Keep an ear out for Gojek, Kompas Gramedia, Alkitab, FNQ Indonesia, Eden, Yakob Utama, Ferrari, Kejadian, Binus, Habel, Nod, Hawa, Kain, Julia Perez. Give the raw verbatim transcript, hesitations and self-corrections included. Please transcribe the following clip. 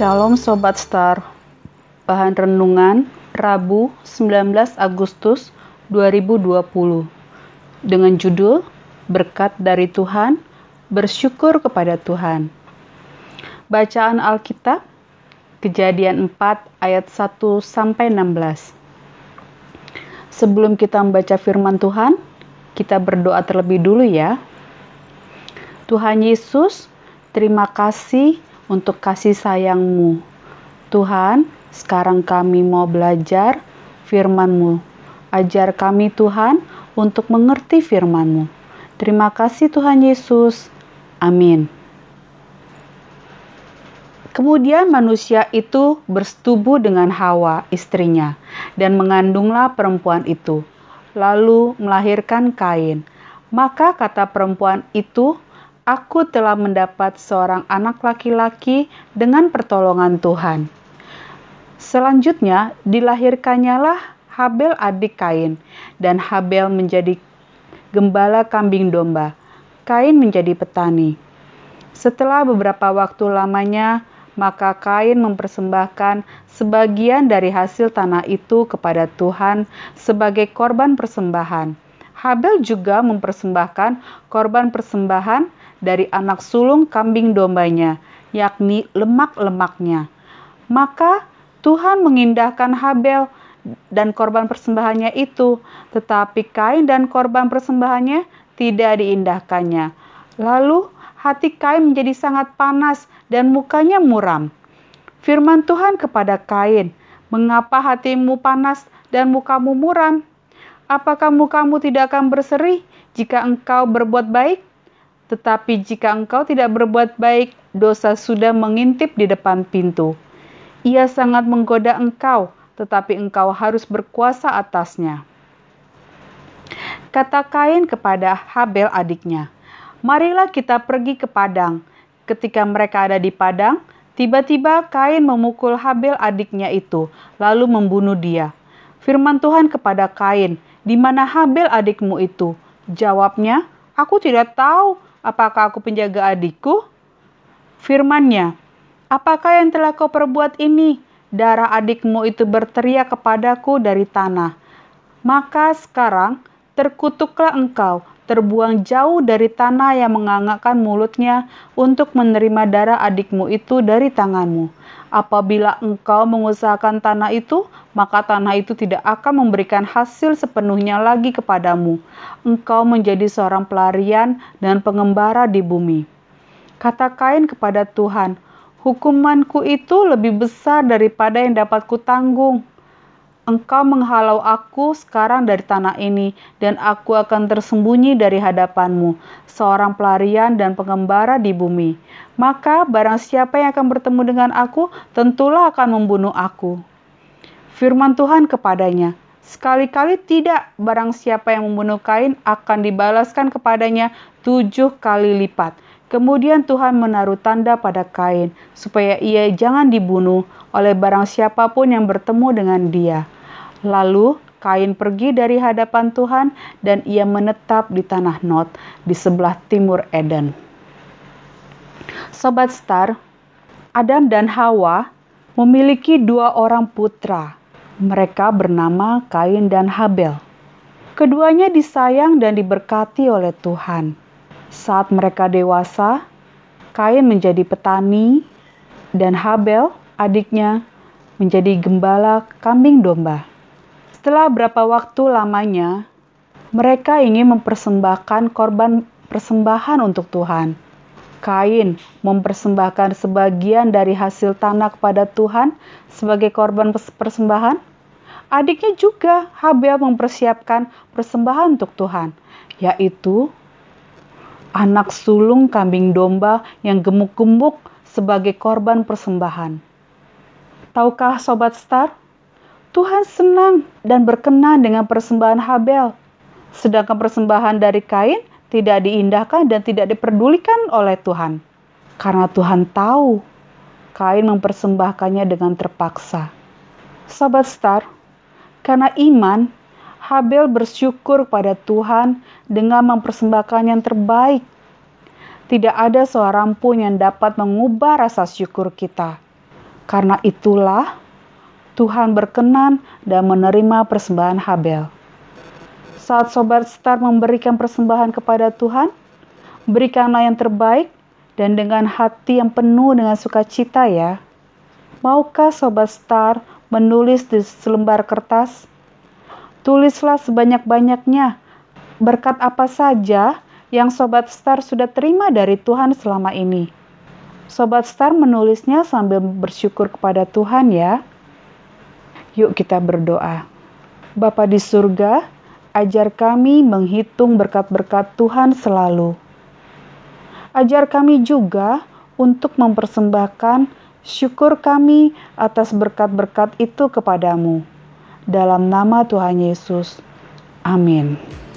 Shalom Sobat Star. Bahan Renungan Rabu sembilan belas Agustus dua ribu dua puluh dengan judul Berkat dari Tuhan, Bersyukur kepada Tuhan. Bacaan Alkitab Kejadian empat ayat satu sampai enam belas. Sebelum kita membaca firman Tuhan, kita berdoa terlebih dulu ya. Tuhan Yesus, terima kasih untuk kasih sayang-Mu. Tuhan, sekarang kami mau belajar firman-Mu. Ajar kami Tuhan untuk mengerti firman-Mu. Terima kasih Tuhan Yesus. Amin. Kemudian manusia itu bersetubuh dengan Hawa, istrinya, dan mengandunglah perempuan itu. Lalu melahirkan Kain. Maka kata perempuan itu, "Aku telah mendapat seorang anak laki-laki dengan pertolongan Tuhan." Selanjutnya, dilahirkannyalah Habel adik Kain, dan Habel menjadi gembala kambing domba. Kain menjadi petani. Setelah beberapa waktu lamanya, maka Kain mempersembahkan sebagian dari hasil tanah itu kepada Tuhan sebagai korban persembahan. Habel juga mempersembahkan korban persembahan dari anak sulung kambing dombanya, yakni lemak-lemaknya. Maka Tuhan mengindahkan Habel dan korban persembahannya itu, tetapi Kain dan korban persembahannya tidak diindahkannya. Lalu hati Kain menjadi sangat panas dan mukanya muram. Firman Tuhan kepada Kain, "Mengapa hatimu panas dan mukamu muram? Apakah mukamu tidak akan berseri jika engkau berbuat baik? Tetapi jika engkau tidak berbuat baik, dosa sudah mengintip di depan pintu. Ia sangat menggoda engkau, tetapi engkau harus berkuasa atasnya." Kata Kain kepada Habel adiknya, "Marilah kita pergi ke padang." Ketika mereka ada di padang, tiba-tiba Kain memukul Habel adiknya itu, lalu membunuh dia. Firman Tuhan kepada Kain, "Di mana Habel adikmu itu?" Jawabnya, "Aku tidak tahu. Apakah aku penjaga adikku?" Firman-Nya, "Apakah yang telah kau perbuat ini? Darah adikmu itu berteriak kepadaku dari tanah. Maka sekarang terkutuklah engkau, terbuang jauh dari tanah yang mengangakkan mulutnya untuk menerima darah adikmu itu dari tanganmu. Apabila engkau mengusahakan tanah itu, maka tanah itu tidak akan memberikan hasil sepenuhnya lagi kepadamu. Engkau menjadi seorang pelarian dan pengembara di bumi." Kata Kain kepada Tuhan, "Hukumanku itu lebih besar daripada yang dapat kutanggung. Engkau menghalau aku sekarang dari tanah ini, dan aku akan tersembunyi dari hadapanmu, seorang pelarian dan pengembara di bumi. Maka barang siapa yang akan bertemu dengan aku, tentulah akan membunuh aku." Firman Tuhan kepadanya, "Sekali-kali tidak, barang siapa yang membunuh Kain akan dibalaskan kepadanya tujuh kali lipat." Kemudian Tuhan menaruh tanda pada Kain, supaya ia jangan dibunuh oleh barang siapapun yang bertemu dengan dia. Lalu Kain pergi dari hadapan Tuhan, dan ia menetap di tanah Nod di sebelah timur Eden. Sobat Star, Adam dan Hawa memiliki dua orang putra. Mereka bernama Kain dan Habel. Keduanya disayang dan diberkati oleh Tuhan. Saat mereka dewasa, Kain menjadi petani dan Habel, adiknya, menjadi gembala kambing domba. Setelah berapa waktu lamanya, mereka ingin mempersembahkan korban persembahan untuk Tuhan. Kain mempersembahkan sebagian dari hasil tanah kepada Tuhan sebagai korban persembahan. Adiknya juga, Habel, mempersiapkan persembahan untuk Tuhan, yaitu anak sulung kambing domba yang gemuk-gemuk sebagai korban persembahan. Tahukah Sobat Star, Tuhan senang dan berkenan dengan persembahan Habel, sedangkan persembahan dari Kain tidak diindahkan dan tidak diperdulikan oleh Tuhan. Karena Tuhan tahu, Kain mempersembahkannya dengan terpaksa. Sobat Star, karena iman, Habel bersyukur kepada Tuhan dengan mempersembahkan yang terbaik. Tidak ada seorang pun yang dapat mengubah rasa syukur kita. Karena itulah Tuhan berkenan dan menerima persembahan Habel. Saat Sobat Star memberikan persembahan kepada Tuhan, berikanlah yang terbaik dan dengan hati yang penuh dengan sukacita ya. Maukah Sobat Star menulis di selembar kertas? Tulislah sebanyak-banyaknya berkat apa saja yang Sobat Star sudah terima dari Tuhan selama ini. Sobat Star menulisnya sambil bersyukur kepada Tuhan ya. Yuk kita berdoa. Bapa di surga, ajar kami menghitung berkat-berkat Tuhan selalu. Ajar kami juga untuk mempersembahkan syukur kami atas berkat-berkat itu kepadamu. Dalam nama Tuhan Yesus. Amin.